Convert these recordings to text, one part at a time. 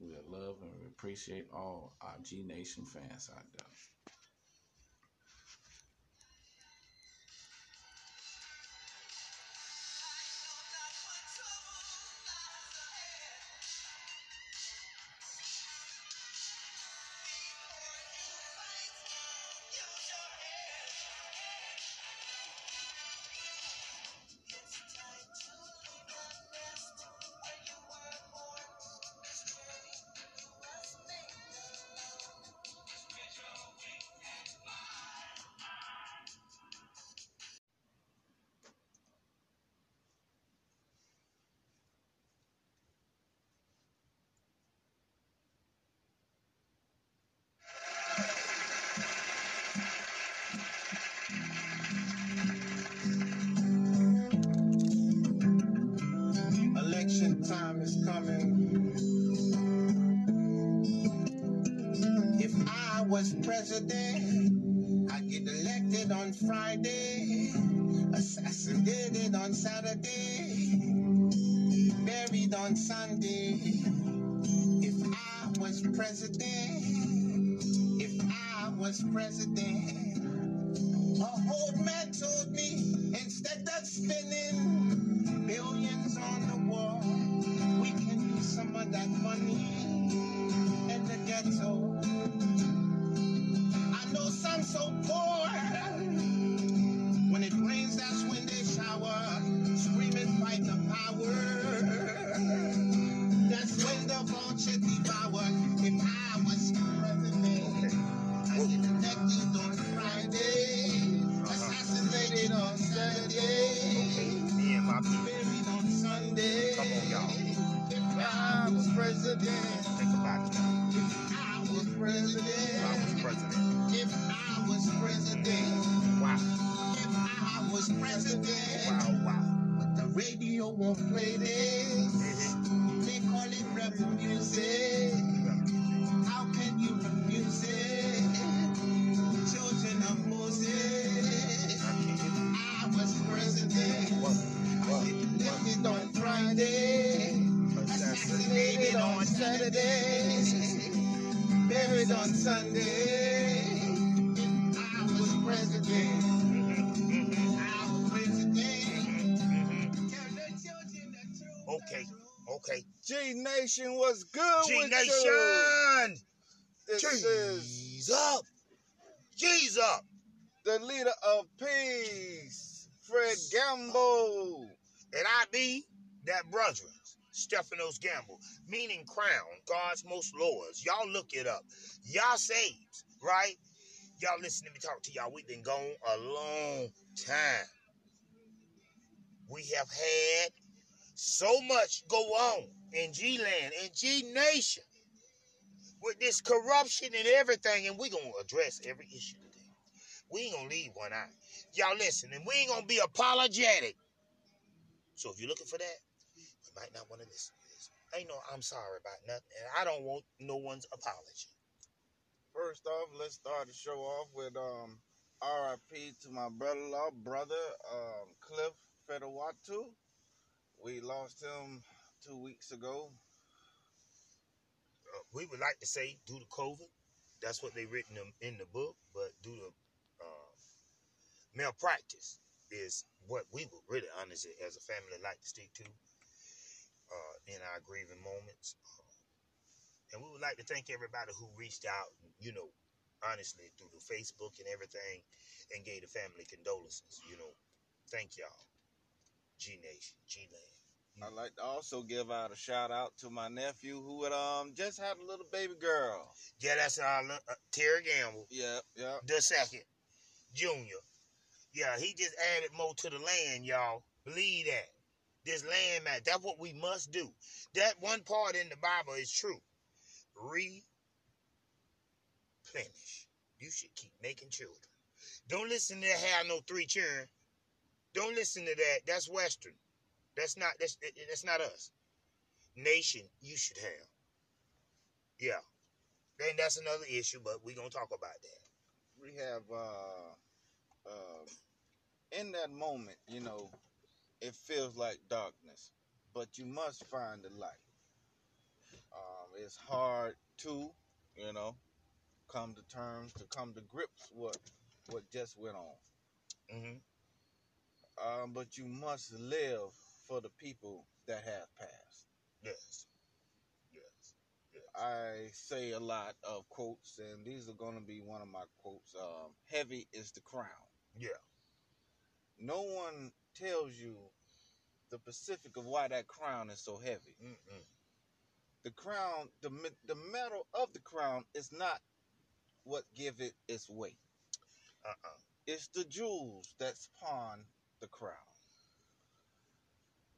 we love and we appreciate all our G Nation fans out there. Nation, what's good G with Nation. You? This is G-Z-Up. G-Z-Up, the leader of peace, Fred Gamble, and I be that brother, Stephanos Gamble, meaning crown, God's most lords. Y'all look it up. Y'all saved, right? Y'all listen to me talk to y'all. We've been gone a long time. We have had so much go on in G-Land, in G-Nation, with this corruption and everything, and we're going to address every issue today. We ain't going to leave one out. Y'all listen, and we ain't going to be apologetic. So if you're looking for that, you might not want to listen to this. Ain't no I'm sorry about nothing, and I don't want no one's apology. First off, let's start the show off with R.I.P. to my brother-in-law, Cliff Fedewatu. We lost him 2 weeks ago. We would like to say due to COVID. That's what they written in the book. But due to malpractice is what we would really honestly as a family like to stick to in our grieving moments. And we would like to thank everybody who reached out, you know, honestly through the Facebook and everything and gave the family condolences. You know, thank y'all. G Nation, G Land. I'd like to also give out a shout out to my nephew who had just had a little baby girl. Yeah, that's our Terry Gamble. Yeah. The second, Junior. Yeah, he just added more to the land, y'all. Believe that. This land matter. That's what we must do. That one part in the Bible is true. Read replenish. You should keep making children. Don't listen to have no three children. Don't listen to that. That's Western. That's not us. Nation, you should have. Yeah. Then that's another issue, but we're going to talk about that. We have, in that moment, you know, it feels like darkness, but you must find the light. It's hard to, you know, come to grips with what just went on. Mm-hmm. But you must live for the people that have passed. Yes. I say a lot of quotes, and these are going to be one of my quotes. Heavy is the crown. Yeah. No one tells you the specific of why that crown is so heavy. Mm-mm. The crown, the metal of the crown is not what give it its weight. It's the jewels that spawn the crown.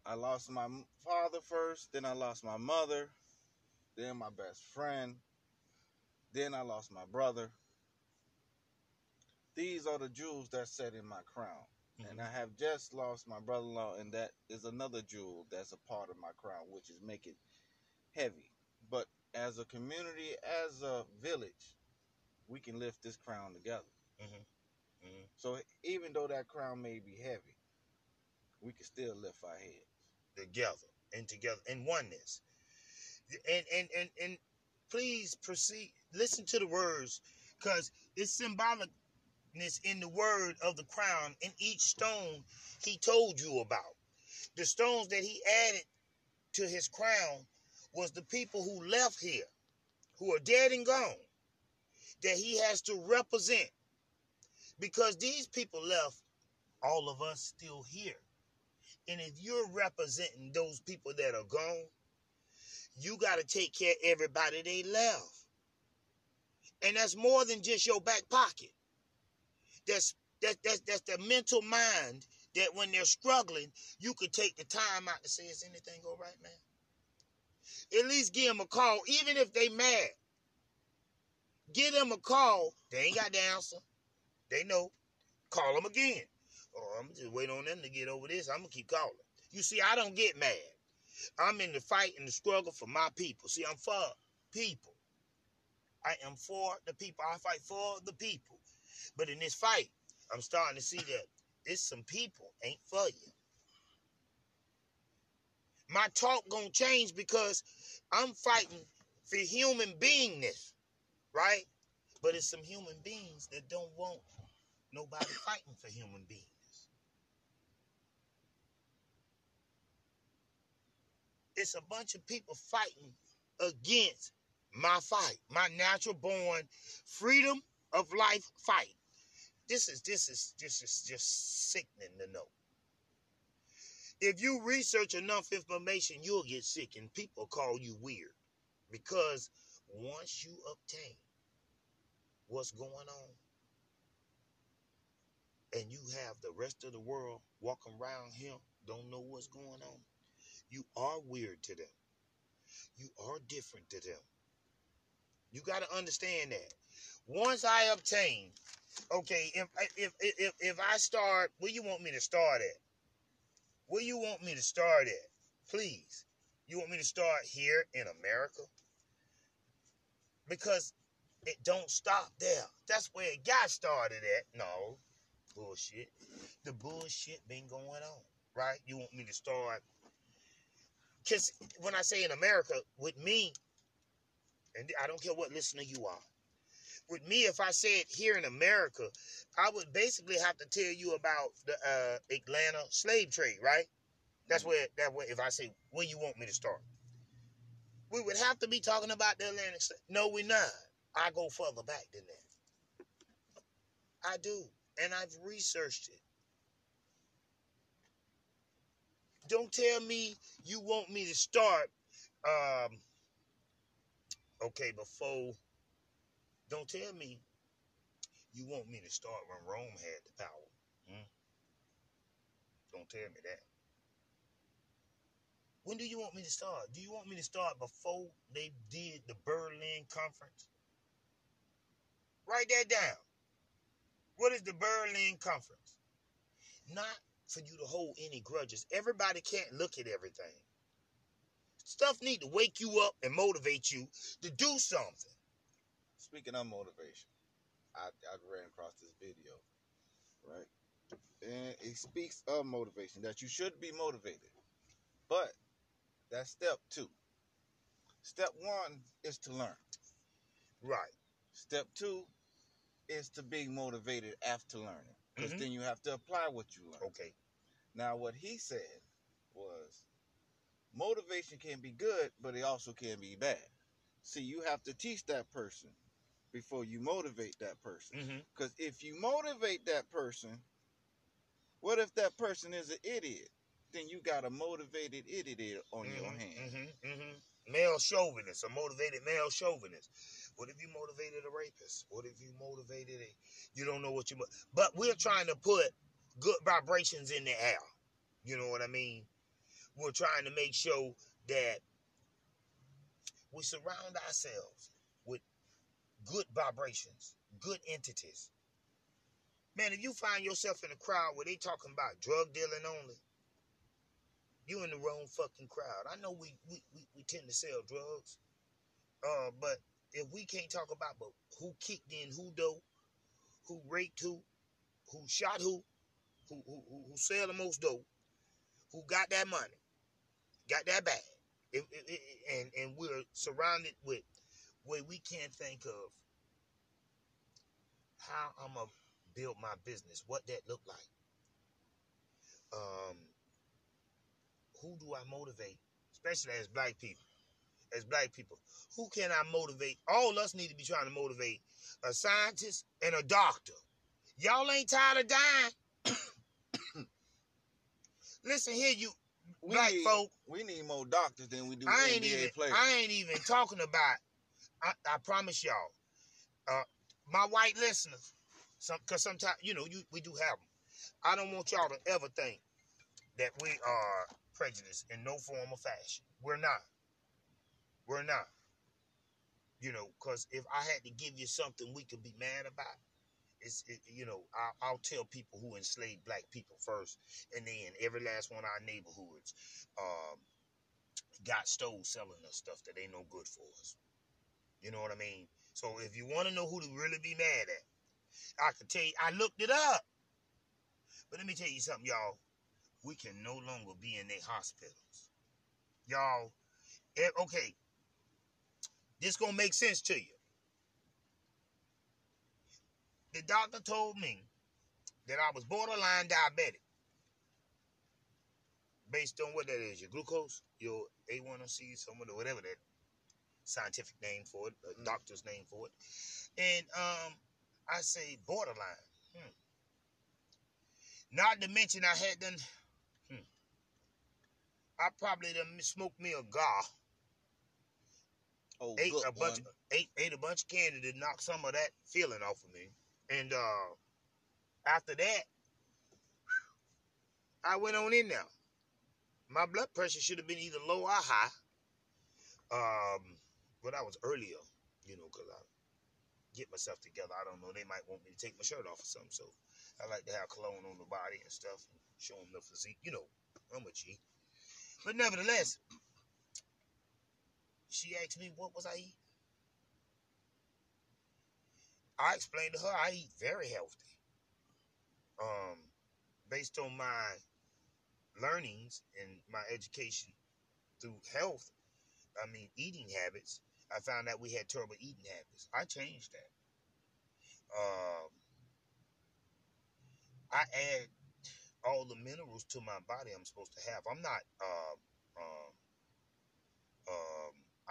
I lost my father first, then I lost my mother, then my best friend, then I lost my brother. These are the jewels that set in my crown. Mm-hmm. And I have just lost my brother-in-law, and that is another jewel that's a part of my crown, which is make it heavy. But as a community, as a village, we can lift this crown together. Mm-hmm. Mm-hmm. So even though that crown may be heavy, we can still lift our heads together in oneness. And please proceed. Listen to the words, because it's symbolic in the word of the crown in each stone he told you about. The stones that he added to his crown was the people who left here, who are dead and gone, that he has to represent. Because these people left, all of us still here. And if you're representing those people that are gone, you got to take care of everybody they left. And that's more than just your back pocket. That's the mental mind that when they're struggling, you could take the time out to say, is anything all right, man? At least give them a call, even if they mad. Give them a call. They ain't got the answer. They know. Call them again. Oh, I'm just waiting on them to get over this. I'm going to keep calling. You see, I don't get mad. I'm in the fight and the struggle for my people. See, I'm for people. I am for the people. I fight for the people. But in this fight, I'm starting to see that it's some people ain't for you. My talk gonna change because I'm fighting for human beingness, right? But it's some human beings that don't want nobody fighting for human beingness. It's a bunch of people fighting against my fight, my natural born freedom of life fight. This is just sickening to know. If you research enough information, you'll get sick, and people call you weird, because once you obtain what's going on, and you have the rest of the world walking around here, don't know what's going on, you are weird to them. You are different to them. You got to understand that. Once I obtain, okay, if I start, where you want me to start at? Where you want me to start at? Please. You want me to start here in America? Because it don't stop there. That's where it got started at. No. Bullshit. The bullshit been going on, right? You want me to start? Because when I say in America, with me, and I don't care what listener you are, with me, if I said here in America, I would basically have to tell you about the Atlanta slave trade, right? That's where if I say, where you want me to start? We would have to be talking about the Atlantic. No, we're not. I go further back than that. I do, and I've researched it. Don't tell me you want me to start, don't tell me you want me to start when Rome had the power. Mm. Don't tell me that. When do you want me to start? Do you want me to start before they did the Berlin Conference? Write that down. What is the Berlin Conference? Not for you to hold any grudges. Everybody can't look at everything. Stuff need to wake you up and motivate you to do something. Speaking of motivation, I ran across this video, right? And it speaks of motivation, that you should be motivated. But that's step two. Step one is to learn. Right. Step two is to be motivated after learning. Because then you have to apply what you learn. Okay. Now, what he said was, motivation can be good, but it also can be bad. See, you have to teach that person before you motivate that person. Because if you motivate that person, what if that person is an idiot? Then you got a motivated idiot on your hands. Male chauvinist, a motivated male chauvinist. What if you motivated a rapist? What if you motivated a... You don't know what you... But we're trying to put good vibrations in the air. You know what I mean? We're trying to make sure that we surround ourselves with good vibrations, good entities. Man, if you find yourself in a crowd where they talking about drug dealing only, you in the wrong fucking crowd. I know we tend to sell drugs, but if we can't talk about but who kicked in who though, who raped who shot who sell the most dope, who got that money, got that bag, and we're surrounded with where we can't think of how I'm going to build my business, what that look like. Who do I motivate? Especially as black people. Who can I motivate? All of us need to be trying to motivate a scientist and a doctor. Y'all ain't tired of dying. Listen here, you black folk. We need more doctors than we do NBA players. I ain't even talking about, I promise y'all, my white listeners, because sometimes, we do have them. I don't want y'all to ever think that we are prejudiced in no form or fashion. We're not. Because if I had to give you something we could be mad about, I'll tell people who enslaved black people first, and then every last one of our neighborhoods got stole selling us stuff that ain't no good for us. You know what I mean? So if you want to know who to really be mad at, I can tell you, I looked it up. But let me tell you something, y'all. We can no longer be in their hospitals. Y'all, okay, this going to make sense to you. The doctor told me that I was borderline diabetic. Based on what that is, your glucose, your A1C, whatever that scientific name for it, a doctor's name for it. And I say borderline. Not to mention I had done... I probably done smoked me a gar. Oh, ate a bunch of candy to knock some of that feeling off of me. And after that, I went on in now. My blood pressure should have been either low or high. But I was earlier, because I get myself together. I don't know. They might want me to take my shirt off or something. So I like to have cologne on the body and stuff and show them the physique. I'm a G. But nevertheless, she asked me, what was I eating? I explained to her, I eat very healthy. Based on my learnings and my education through health, eating habits, I found out we had terrible eating habits. I changed that. I add all the minerals to my body I'm supposed to have. I'm not,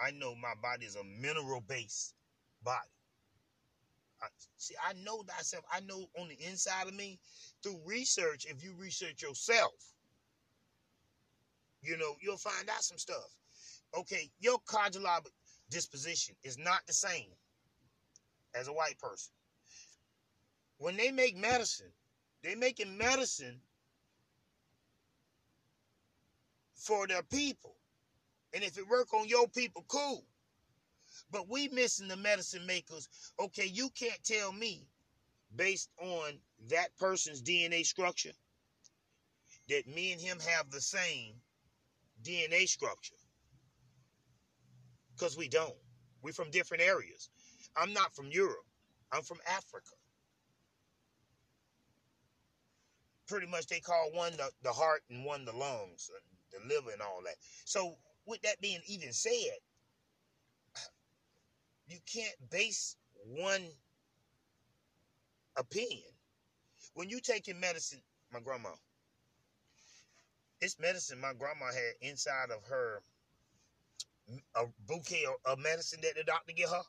I know my body is a mineral-based body. I know thyself. I know on the inside of me, through research, if you research yourself, you'll find out some stuff. Okay, your cardiological disposition is not the same as a white person. When they make medicine, they're making medicine for their people. And if it work on your people, cool. But we missing the medicine makers. Okay, you can't tell me based on that person's DNA structure that me and him have the same DNA structure. Because we don't. We're from different areas. I'm not from Europe. I'm from Africa. Pretty much they call one the heart and one the lungs, and the liver and all that. So with that being even said, you can't base one opinion. When you take your medicine, my grandma, this medicine my grandma had inside of her, a bouquet of medicine that the doctor gave her,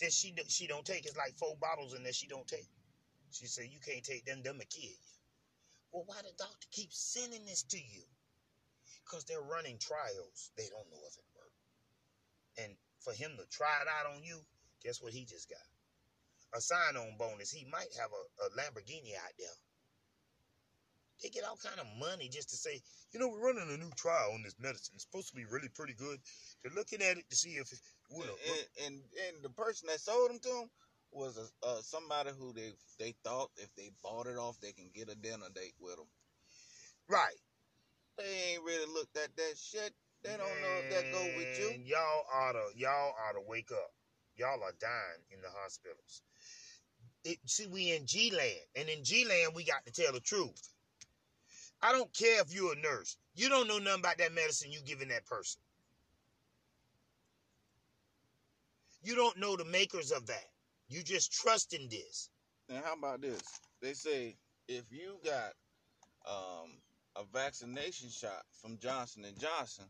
that she don't take. It's like 4 bottles in there she don't take. She said, you can't take them, them will kill you. Well, why the doctor keep sending this to you? Because they're running trials. They don't know if it works. And for him to try it out on you, guess what he just got? A sign-on bonus. He might have a Lamborghini out there. They get all kind of money just to say, you know, we're running a new trial on this medicine. It's supposed to be really pretty good. They're looking at it to see if it will. And the person that sold them to them was somebody who they thought if they bought it off, they can get a dinner date with them. Right. They ain't really looked at that shit. They don't know if that go with you. Y'all oughta wake up. Y'all are dying in the hospitals. See, we in G-Land. And in G-Land, we got to tell the truth. I don't care if you're a nurse. You don't know nothing about that medicine you giving that person. You don't know the makers of that. You just trusting this. And how about this? They say if you got a vaccination shot from Johnson & Johnson,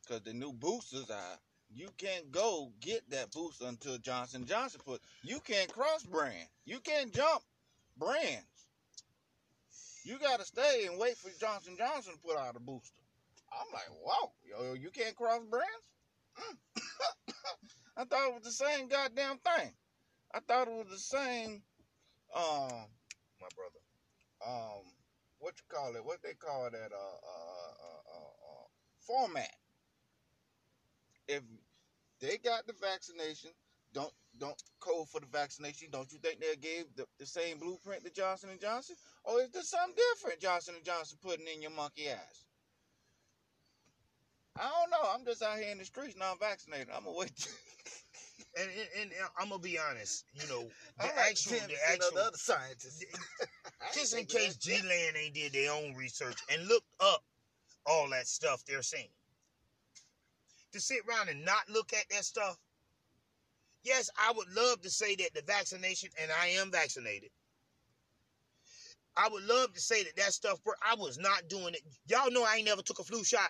because the new boosters are, you can't go get that booster until Johnson & Johnson put. You can't cross-brand. You can't jump brands. You got to stay and wait for Johnson & Johnson to put out a booster. I'm like, wow, yo, you can't cross brands? Mm. I thought it was the same goddamn thing. I thought it was the same, my brother, what you call it, what they call that, format. If they got the vaccination, don't code for the vaccination. Don't you think they gave the same blueprint to Johnson & Johnson? Or is there something different Johnson & Johnson putting in your monkey ass? I don't know. I'm just out here in the streets, non-vaccinated. I'm going to wait. and I'm going to be honest. You know, the actual the other scientists. Just in case G-Land ain't did their own research and looked up all that stuff they're saying. To sit around and not look at that stuff, yes, I would love to say that the vaccination, and I am vaccinated, I would love to say that that stuff, I was not doing it. Y'all know I ain't never took a flu shot.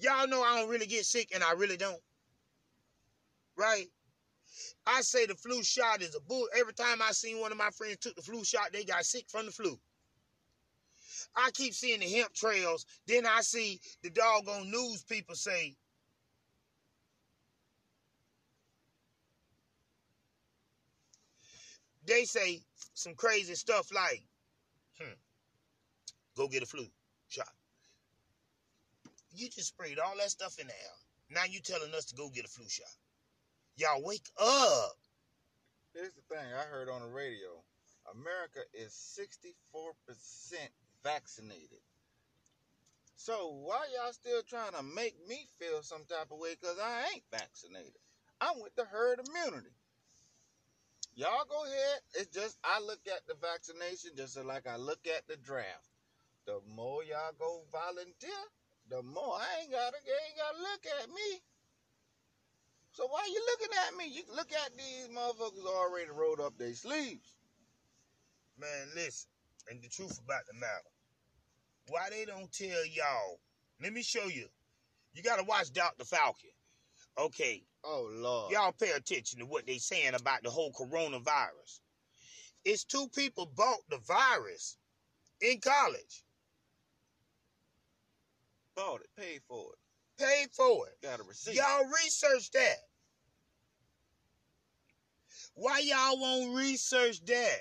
Y'all know I don't really get sick, and I really don't. Right? I say the flu shot is a bull. Every time I seen one of my friends took the flu shot, they got sick from the flu. I keep seeing the hemp trails. Then I see the doggone news people say, they say some crazy stuff like, go get a flu shot. You just sprayed all that stuff in the air. Now you telling us to go get a flu shot. Y'all wake up. Here's the thing I heard on the radio. America is 64% vaccinated. So why y'all still trying to make me feel some type of way because I ain't vaccinated? I'm with the herd immunity. Y'all go ahead. It's just I look at the vaccination just like I look at the draft. The more y'all go volunteer, the more I ain't gotta look at me. So why you looking at me? You look at these motherfuckers already rolled up their sleeves. Man, listen, and the truth about the matter. Why they don't tell y'all? Let me show you. You gotta watch Dr. Falcon. Okay. Oh Lord. Y'all pay attention to what they saying about the whole coronavirus. It's 2 people bought the virus in college. Bought it, paid for it. Paid for it. Got a receipt. Y'all research that. Why y'all won't research that?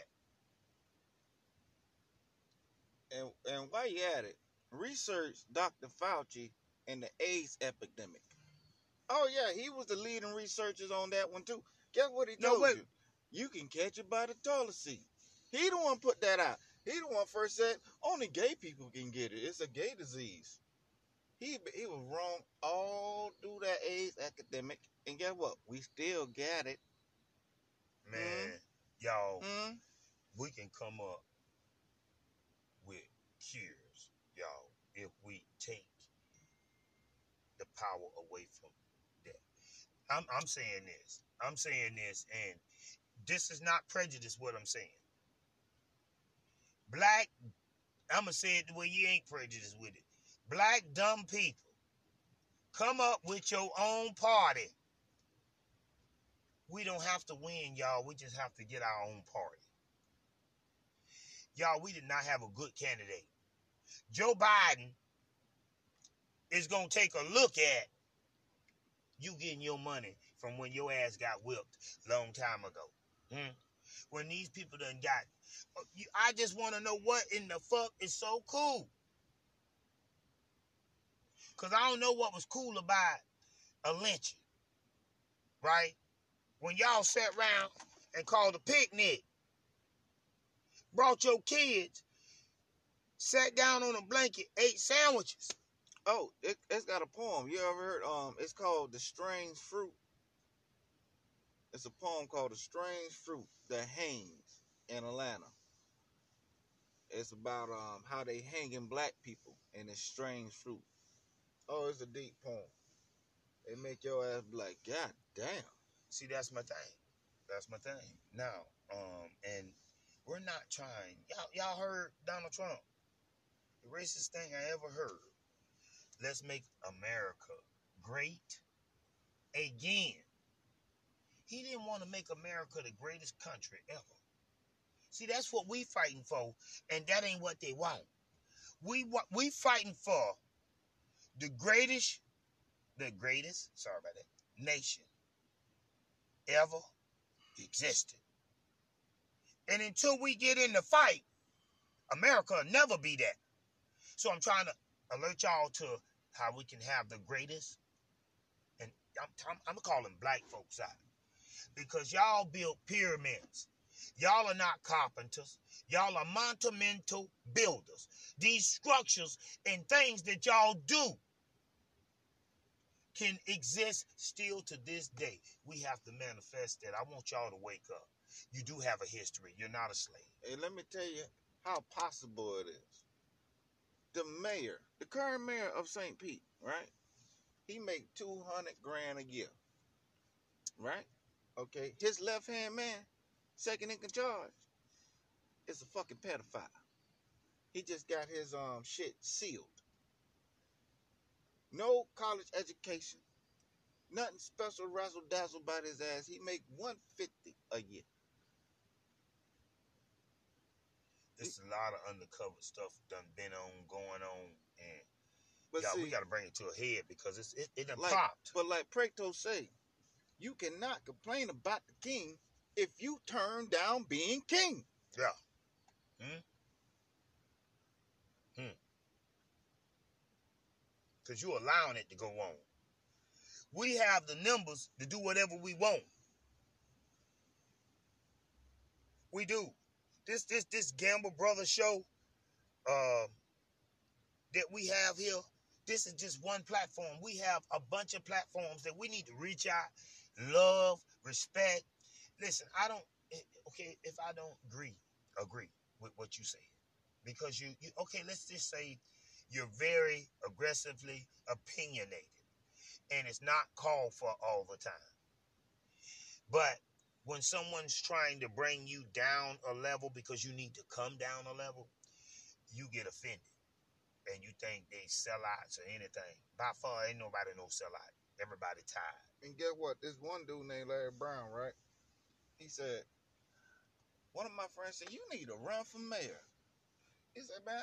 And while you at it, research Dr. Fauci and the AIDS epidemic. Oh, yeah, he was the leading researchers on that one, too. Guess what he told you? You can catch it by the toilet seat. He the one put that out. He the one first said, only gay people can get it. It's a gay disease. He was wrong all through that AIDS academic. And guess what? We still got it. Man, y'all, we can come up with cures, y'all, if we take the power away from that. I'm saying this. I'm saying this, and this is not prejudice, what I'm saying. Black, I'm going to say it the way you ain't prejudiced with it. Black dumb people, come up with your own party. We don't have to win, y'all. We just have to get our own party. Y'all, we did not have a good candidate. Joe Biden is going to take a look at you getting your money from when your ass got whipped a long time ago. When these people done got... I just want to know what in the fuck is so cool. Because I don't know what was cool about a lynching. Right? When y'all sat around and called a picnic, brought your kids, sat down on a blanket, ate sandwiches. Oh, it's got a poem. You ever heard? It's called The Strange Fruit. It's a poem called The Strange Fruit, that hangs in Atlanta. It's about how they hanging black people and it's strange fruit. Oh, it's a deep poem. They make your ass be like, God damn. See, that's my thing. That's my thing. Now, and we're not trying. Y'all heard Donald Trump. The racist thing I ever heard. Let's make America great again. He didn't want to make America the greatest country ever. See, that's what we fighting for, and that ain't what they want. We fighting for the greatest nation ever existed. And until we get in the fight, America will never be that. So I'm trying to alert y'all to how we can have the greatest. And I'm calling black folks out. Because y'all built pyramids. Y'all are not carpenters. Y'all are monumental builders. These structures and things that y'all do can exist still to this day. We have to manifest that. I want y'all to wake up. You do have a history. You're not a slave. Hey, let me tell you how possible it is. The current mayor of St. Pete, right? He make $200,000 a year, right? Okay, his left-hand man, second in charge, is a fucking pedophile. He just got his shit sealed. No college education. Nothing special razzle-dazzle about his ass. He make $150,000 a year. There's a lot of undercover stuff going on, and but y'all, see, we got to bring it to a head because it done popped. But like Preto say, you cannot complain about the king if you turn down being king. Yeah. Because you're allowing it to go on. We have the numbers to do whatever we want. We do. This Gamble Brothers show that we have here, this is just one platform. We have a bunch of platforms that we need to reach out, love, respect. Listen, if I don't agree with what you say, because you let's just say you're very aggressively opinionated, and it's not called for all the time. But when someone's trying to bring you down a level because you need to come down a level, you get offended. And you think they sellouts or anything. By far, ain't nobody no sellout. Everybody tired. And guess what? This one dude named Larry Brown, right? He said, one of my friends said, you need to run for mayor. He said, man,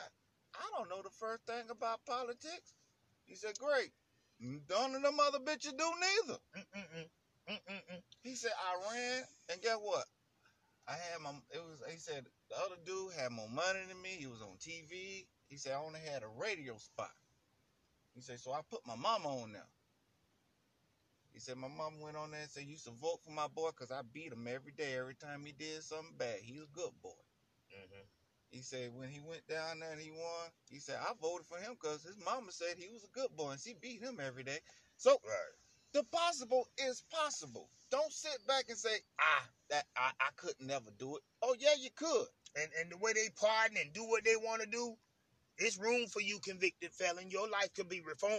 I don't know the first thing about politics. He said, great. None of them other bitches do neither. He said, I ran, and guess what? He said, the other dude had more money than me. He was on TV. He said, I only had a radio spot. He said, so I put my mama on there. He said, my mom went on there and said, you used to vote for my boy because I beat him every day. Every time he did something bad, he was a good boy. Mm-hmm. He said, when he went down there and he won, he said, I voted for him because his mama said he was a good boy and she beat him every day. So the possible is possible. Don't sit back and say, I could never do it. Oh, yeah, you could. And the way they pardon and do what they want to do, it's room for you, convicted felon. Your life could be reformed.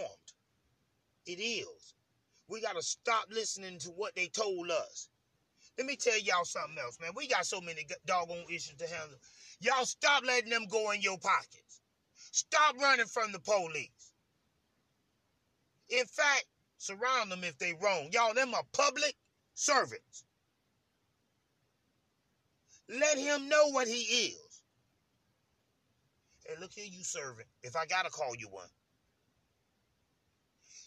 It is. We got to stop listening to what they told us. Let me tell y'all something else, man. We got so many doggone issues to handle. Y'all stop letting them go in your pockets. Stop running from the police. In fact, surround them if they wrong. Y'all, them are public servants. Let him know what he is. Hey, look here, you servant. If I got to call you one.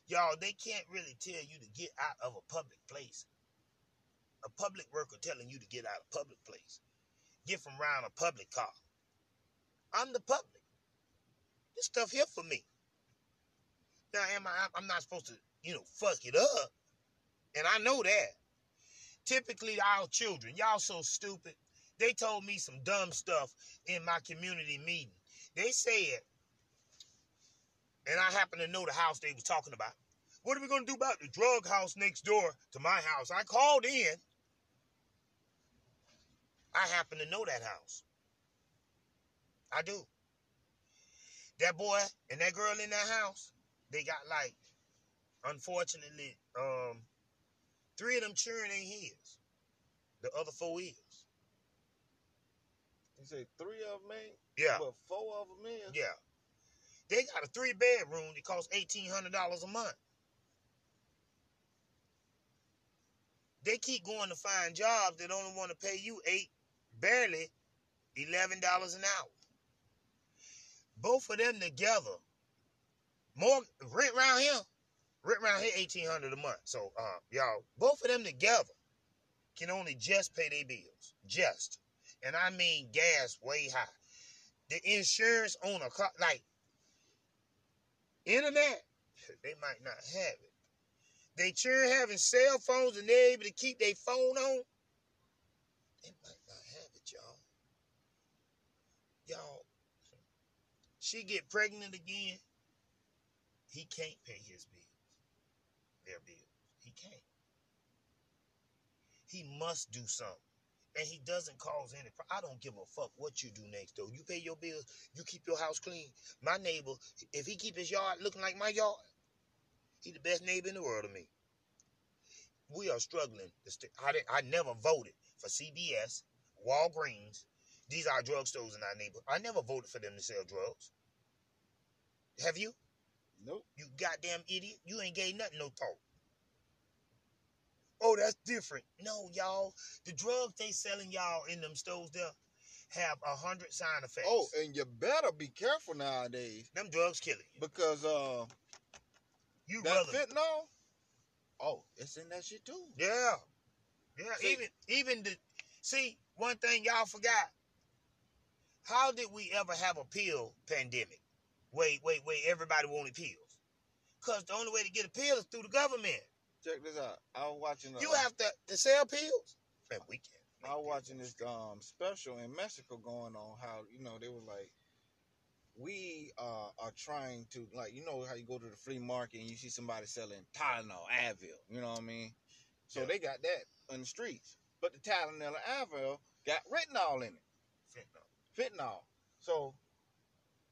Y'all, they can't really tell you to get out of a public place. A public worker telling you to get out of a public place. Get from around a public car. I'm the public. This stuff here for me. Now, I'm not supposed to, fuck it up. And I know that. Typically, our children, y'all so stupid. They told me some dumb stuff in my community meeting. They said, and I happen to know the house they was talking about. What are we going to do about the drug house next door to my house? I called in. I happen to know that house. I do. That boy and that girl in that house, they got unfortunately, 3 of them children ain't his. The other 4 is. You say 3 of them ain't? Yeah. But 4 of them is? Yeah. They got a 3-bedroom that costs $1,800 a month. They keep going to find jobs that only want to pay you barely $11 an hour. Both of them together, more rent around here $1,800 a month. So y'all, both of them together can only just pay their bills, just, and I mean gas way high. The insurance on a car, internet, they might not have it. They sure having cell phones and they're able to keep their phone on. They might not have it, y'all. Y'all, she get pregnant again, he can't pay his bills. Their bills. He can't. He must do something. And he doesn't cause any problem. I don't give a fuck what you do next, though. You pay your bills, you keep your house clean. My neighbor, if he keep his yard looking like my yard, he the best neighbor in the world to me. We are struggling. I never voted for CVS, Walgreens. These are drugstores in our neighborhood. I never voted for them to sell drugs. Have you? Nope. You goddamn idiot. You ain't gave nothing no thought. Oh, that's different. No, y'all. The drugs they selling y'all in them stores there have 100 side effects. Oh, and you better be careful nowadays. Them drugs killing you. Because, that fentanyl? Oh, it's in that shit too. Yeah. Yeah, see, even the... See, one thing y'all forgot. How did we ever have a pill pandemic? Wait, everybody wanted pills. Because the only way to get a pill is through the government. Check this out. I was watching... You have to sell pills? Man, we can't. I was watching this special in Mexico going on how, they were like, we are trying to, how you go to the flea market and you see somebody selling Tylenol, Advil, you know what I mean? So they got that on the streets. But the Tylenol and Advil got retinol in it. Fentanyl. So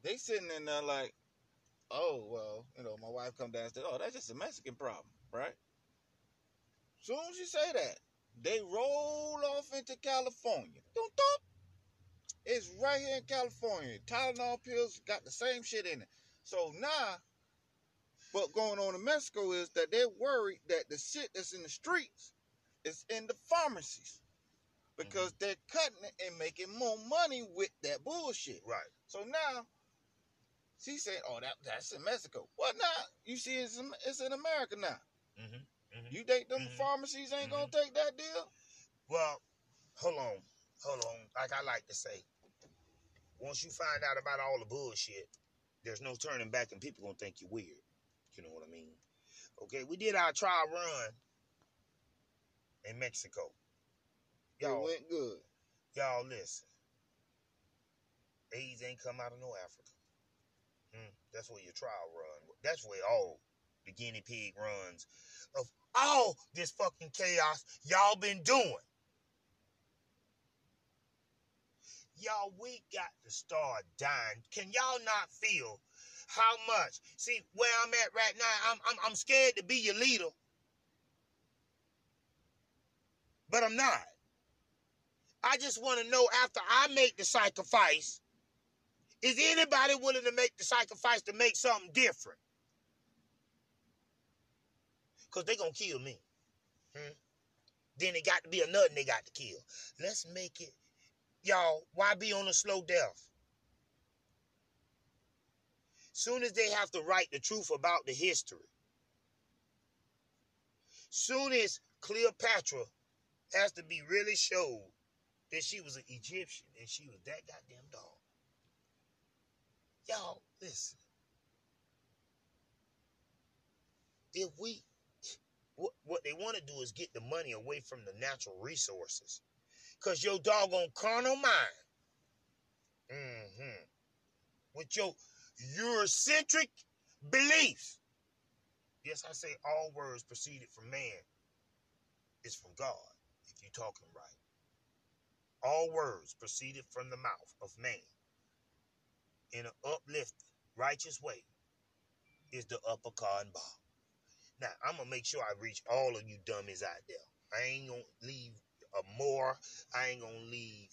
they sitting in there like, oh, well, my wife come downstairs, oh, that's just a Mexican problem, right? Soon as you say that, they roll off into California. Dun-dun. It's right here in California. Tylenol pills got the same shit in it. So now, what's going on in Mexico is that they're worried that the shit that's in the streets is in the pharmacies. Because they're cutting it and making more money with that bullshit. Right. So now, she said, oh, that's in Mexico. Well, now, you see it's in America now. Mm-hmm, mm-hmm, you think them pharmacies ain't going to take that deal? Well, hold on. Like I like to say, once you find out about all the bullshit, there's no turning back and people going to think you're weird. You know what I mean? Okay, we did our trial run in Mexico. Y'all, it went good. Y'all listen. AIDS ain't come out of no Africa. That's where your trial run. That's where all the guinea pig runs of all this fucking chaos y'all been doing. Y'all, we got to start dying. Can y'all not feel how much? See, where I'm at right now, I'm scared to be your leader. But I'm not. I just want to know, after I make the sacrifice, is anybody willing to make the sacrifice to make something different? Because they're going to kill me. Then it got to be another they got to kill. Let's make it. Y'all, why be on a slow death? Soon as they have to write the truth about the history. Soon as Cleopatra has to be really showed that she was an Egyptian and she was that goddamn dog. Y'all, listen. If we, what they want to do is get the money away from the natural resources. Because your doggone carnal mind, with your Eurocentric beliefs, yes, I say all words proceeded from man is from God, if you're talking right. All words proceeded from the mouth of man in an uplifted, righteous way is the upper card bar. Now, I'm going to make sure I reach all of you dummies out there. I ain't going to leave more. I ain't gonna leave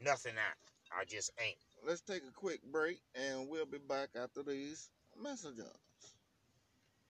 nothing out. I just ain't. Let's take a quick break and we'll be back after these messages.